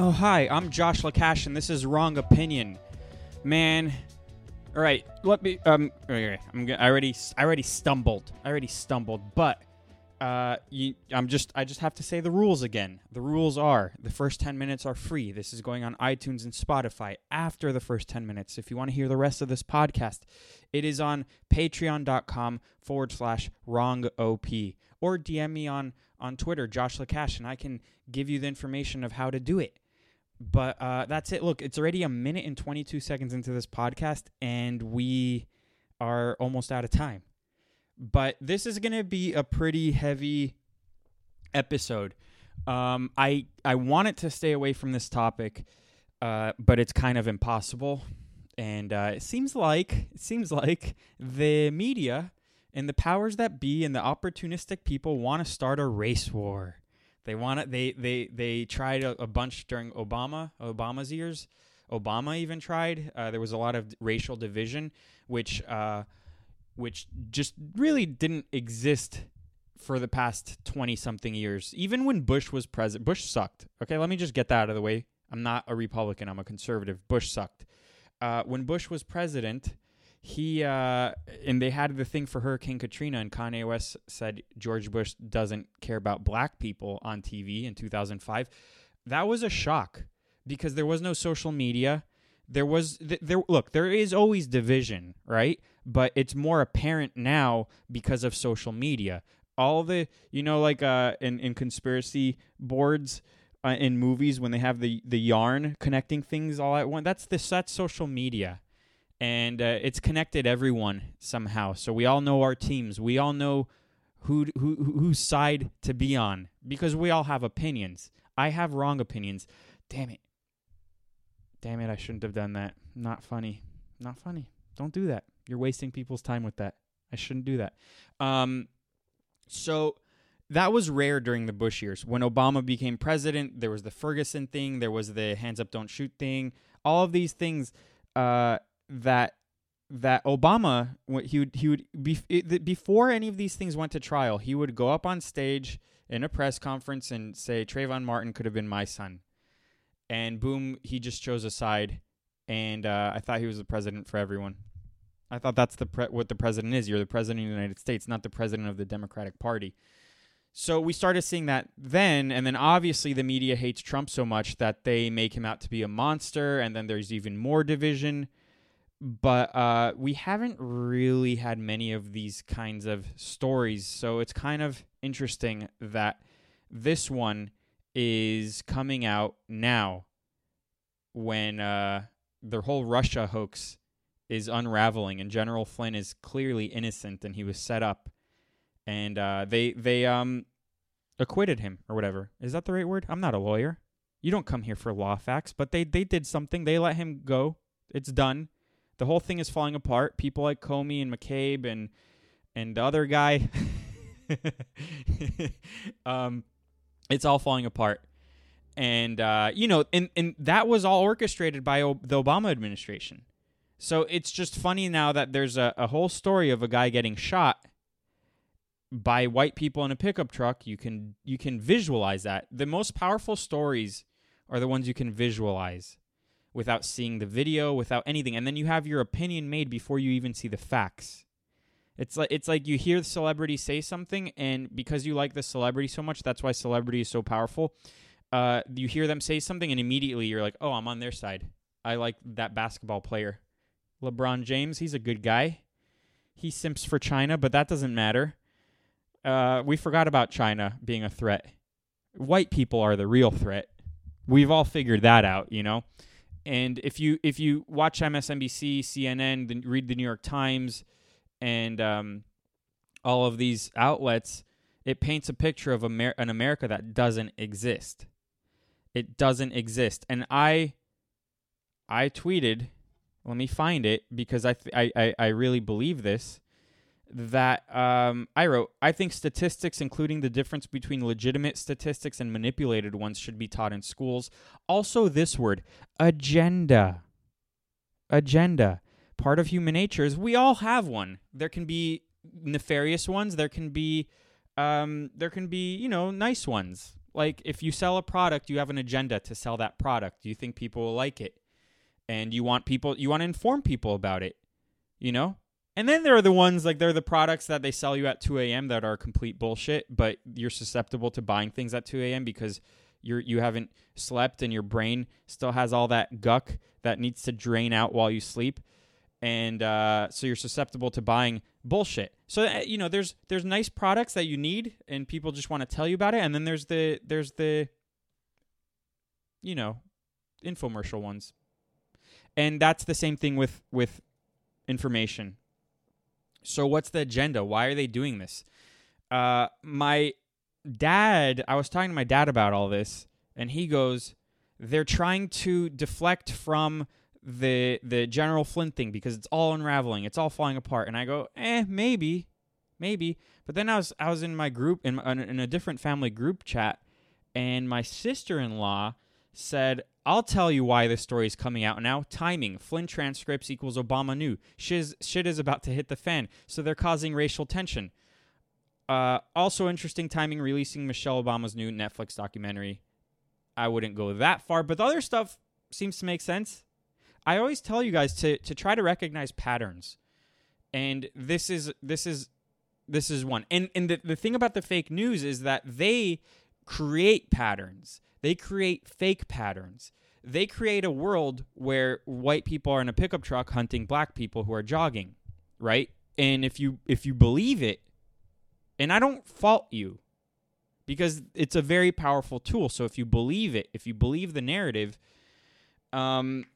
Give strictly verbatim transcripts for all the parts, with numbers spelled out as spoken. Oh, hi, I'm Josh Lacash, and this is Wrong Opinion. Man, all right, let me, um, okay, I'm gonna, I already, I already stumbled, I already stumbled, but, uh, you, I'm just, I just have to say the rules again. The rules are, the first ten minutes are free. This is going on iTunes and Spotify after the first ten minutes. If you want to hear the rest of this podcast, it is on patreon.com forward slash wrong OP, or D M me on, on Twitter, Josh Lacash, and I can give you the information of how to do it. But uh, that's it. Look, it's already a minute and twenty-two seconds into this podcast, and we are almost out of time. But this is going to be a pretty heavy episode. Um, I I wanted to stay away from this topic, uh, but it's kind of impossible. And uh, it seems like it seems like the media and the powers that be and the opportunistic people want to start a race war. They want it. They they they tried a, a bunch during Obama, Obama's years. Obama even tried. Uh, there was a lot of racial division, which uh, which just really didn't exist for the past twenty something years. Even when Bush was president, Bush sucked. Okay, let me just get that out of the way. I'm not a Republican. I'm a conservative. Bush sucked. Uh, when Bush was president, he uh, and they had the thing for Hurricane Katrina, and Kanye West said George Bush doesn't care about black people on T V in two thousand five. That was a shock because there was no social media. There was th- there. Look, there is always division, right? But it's more apparent now because of social media. All the you know, like uh, in in conspiracy boards. Uh, in movies, when they have the, the yarn connecting things all at once, that's the that's social media, and uh, it's connected everyone somehow. So we all know our teams. We all know who who whose side to be on because we all have opinions. I have wrong opinions. Damn it! Damn it! I shouldn't have done that. Not funny. Not funny. Don't do that. You're wasting people's time with that. I shouldn't do that. Um. So. That was rare during the Bush years. When Obama became president, there was the Ferguson thing. There was the hands up, don't shoot thing. All of these things uh, that that Obama, he would, he would be, it, before any of these things went to trial, he would go up on stage in a press conference and say, Trayvon Martin could have been my son. And boom, he just chose a side. And uh, I thought he was the president for everyone. I thought that's the pre- what the president is. You're the president of the United States, not the president of the Democratic Party. So we started seeing that then, and then obviously the media hates Trump so much that they make him out to be a monster, and then there's even more division. But uh, we haven't really had many of these kinds of stories, so it's kind of interesting that this one is coming out now when uh, the whole Russia hoax is unraveling, and General Flynn is clearly innocent, and he was set up. And uh, they they um acquitted him or whatever. Is that the right word? I'm not a lawyer. You don't come here for law facts, but they, they did something. They let him go. It's done. The whole thing is falling apart. People like Comey and McCabe and and the other guy. um, it's all falling apart. And, uh, you know, and, and that was all orchestrated by o- the Obama administration. So it's just funny now that there's a, a whole story of a guy getting shot by white people in a pickup truck. You can you can visualize that. The most powerful stories are the ones you can visualize without seeing the video, without anything. And then you have your opinion made before you even see the facts. It's like it's like you hear the celebrity say something, and because you like the celebrity so much, that's why celebrity is so powerful. Uh, you hear them say something, and immediately you're like, oh, I'm on their side. I like that basketball player. LeBron James, he's a good guy. He simps for China, but that doesn't matter. Uh, we forgot about China being a threat. White people are the real threat. We've all figured that out, you know? And if you if you watch M S N B C, C N N, the, read the New York Times, and um, all of these outlets, it paints a picture of Amer- an America that doesn't exist. It doesn't exist. And I I tweeted, let me find it, because I th- I, I, I really believe this, that um, I wrote, I think statistics, including the difference between legitimate statistics and manipulated ones, should be taught in schools. Also this word, agenda. Agenda. Part of human nature is we all have one. There can be nefarious ones. There can be, um, there can be, you know, nice ones. Like, if you sell a product, you have an agenda to sell that product. You think people will like it, and you want people, you want to inform people about it, you know? And then there are the ones, like, they're the products that they sell you at two a.m. that are complete bullshit, but you're susceptible to buying things at two a.m. because you're, you haven't slept and your brain still has all that guck that needs to drain out while you sleep. And uh, so you're susceptible to buying bullshit. So, uh, you know, there's there's nice products that you need and people just want to tell you about it. And then there's the, there's the, you know, infomercial ones. And that's the same thing with, with information. So what's the agenda? Why are they doing this? Uh, my dad, I was talking to my dad about all this, and he goes, they're trying to deflect from the the General Flynn thing because it's all unraveling, it's all falling apart. And I go, eh, maybe, maybe. But then I was I was in my group in in a different family group chat, and my sister-in-law said, "I'll tell you why this story is coming out now. Timing: Flynn transcripts equals Obama knew. Shiz, shit is about to hit the fan, so they're causing racial tension." Uh, also interesting timing: releasing Michelle Obama's new Netflix documentary. I wouldn't go that far, but the other stuff seems to make sense. I always tell you guys to to try to recognize patterns. And this is this is this is one. And and the, the thing about the fake news is that they create patterns. They create fake patterns. They create a world where white people are in a pickup truck hunting black people who are jogging, right? And if you if you believe it, and I don't fault you, because it's a very powerful tool. So if you believe it, if you believe the narrative, um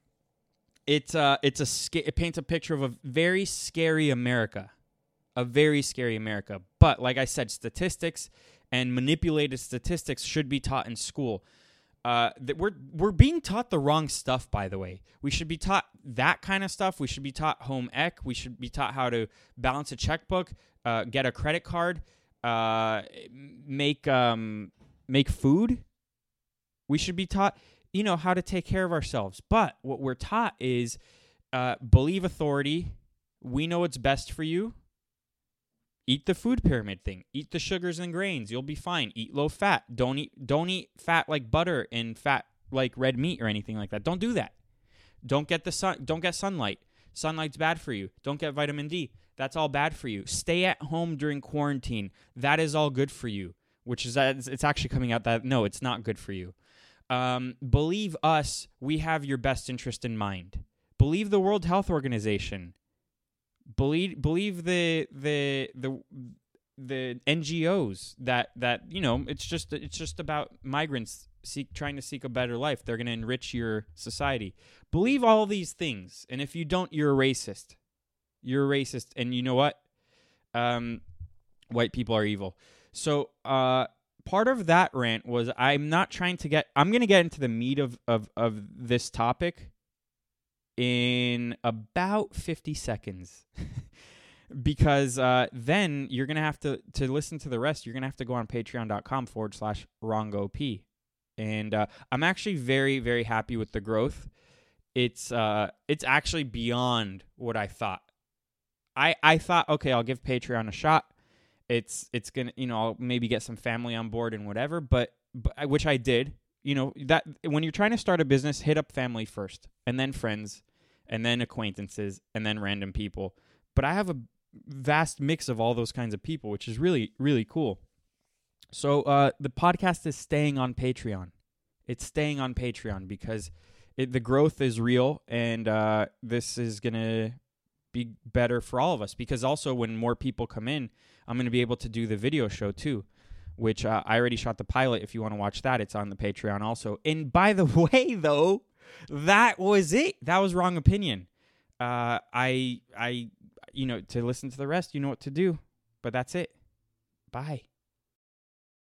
It's uh, it's a sca- it paints a picture of a very scary America, a very scary America. But like I said, statistics and manipulated statistics should be taught in school. Uh, that we're we're being taught the wrong stuff. By the way, we should be taught that kind of stuff. We should be taught home ec. We should be taught how to balance a checkbook, uh, get a credit card, uh, make um, make food. We should be taught, you know, how to take care of ourselves. But what we're taught is uh, believe authority. We know what's best for you. Eat the food pyramid thing. Eat the sugars and grains. You'll be fine. Eat low fat. Don't eat don't eat fat like butter and fat like red meat or anything like that. Don't do that. Don't get the sun. Don't get sunlight. Sunlight's bad for you. Don't get vitamin D. That's all bad for you. Stay at home during quarantine. That is all good for you. Which is that it's actually coming out that no, it's not good for you. Um, believe us, we have your best interest in mind. Believe the World Health Organization. Believe believe the the the the N G Os that, that you know, it's just it's just about migrants seek trying to seek a better life. They're going to enrich your society. Believe all these things, and if you don't, you're a racist. You're a racist, and you know what? Um, white people are evil. So, uh part of that rant was I'm not trying to get... I'm going to get into the meat of, of, of this topic in about fifty seconds because uh, then you're going to have to... To listen to the rest, you're going to have to go on patreon.com forward slash WrongOP. And uh, I'm actually very, very happy with the growth. It's uh, it's actually beyond what I thought. I, I thought, okay, I'll give Patreon a shot. It's it's gonna, you know, I'll maybe get some family on board and whatever, but, but which I did, you know, that when you're trying to start a business, hit up family first and then friends and then acquaintances and then random people. But I have a vast mix of all those kinds of people, which is really, really cool. So uh, the podcast is staying on Patreon. It's staying on Patreon because it, the growth is real, and uh, this is going to be better for all of us because also when more people come in, I'm going to be able to do the video show too, which uh, I already shot the pilot. If you want to watch that, it's on the Patreon also. And by the way, though, that was it. That was Wrong Opinion. Uh, I, I, you know, to listen to the rest, you know what to do. But that's it. Bye.